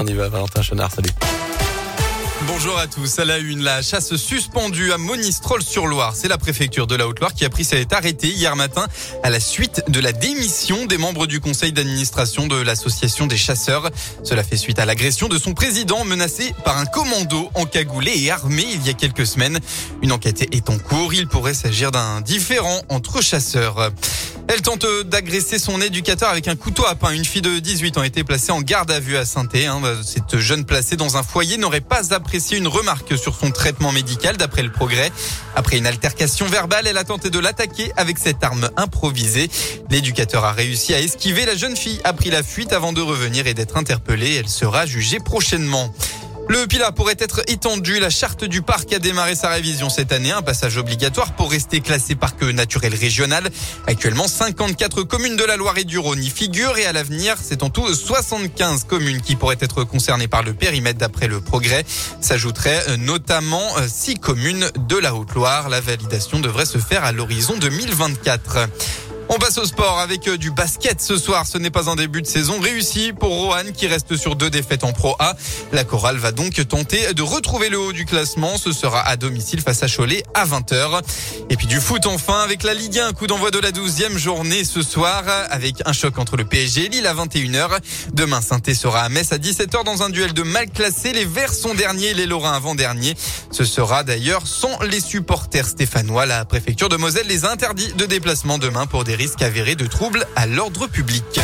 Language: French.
On y va, Valentin Chenard, salut. Bonjour à tous. À la une, la chasse suspendue à Monistrol-sur-Loire. C'est la préfecture de la Haute-Loire qui a pris cet arrêté hier matin à la suite de la démission des membres du conseil d'administration de l'association des chasseurs. Cela fait suite à l'agression de son président menacé par un commando encagoulé et armé il y a quelques semaines. Une enquête est en cours. Il pourrait s'agir d'un différend entre chasseurs. Elle tente d'agresser son éducateur avec un couteau à pain. Une fille de 18 ans a été placée en garde à vue à Saint-Étienne. Cette jeune placée dans un foyer n'aurait pas apprécié une remarque sur son traitement médical, d'après le Progrès. Après une altercation verbale, elle a tenté de l'attaquer avec cette arme improvisée. L'éducateur a réussi à esquiver. La jeune fille a pris la fuite avant de revenir et d'être interpellée. Elle sera jugée prochainement. Le Pilat pourrait être étendu. La charte du parc a démarré sa révision cette année. Un passage obligatoire pour rester classé parc naturel régional. Actuellement, 54 communes de la Loire et du Rhône y figurent. Et à l'avenir, c'est en tout 75 communes qui pourraient être concernées par le périmètre d'après le Progrès. S'ajouteraient notamment 6 communes de la Haute-Loire. La validation devrait se faire à l'horizon 2024. On passe au sport avec du basket ce soir. Ce n'est pas un début de saison réussi pour Roanne qui reste sur 2 défaites en Pro A. La chorale va donc tenter de retrouver le haut du classement. Ce sera à domicile face à Cholet à 20h. Et puis du foot enfin avec la Ligue 1. Coup d'envoi de la 12e journée ce soir avec un choc entre le PSG et Lille à 21h. Demain, Saint-Étienne sera à Metz à 17h dans un duel de mal classés. Les Verts sont derniers, les Lorrains avant-derniers. Ce sera d'ailleurs sans les supporters stéphanois. La préfecture de Moselle les a interdits de déplacement demain pour des risque avéré de troubles à l'ordre public.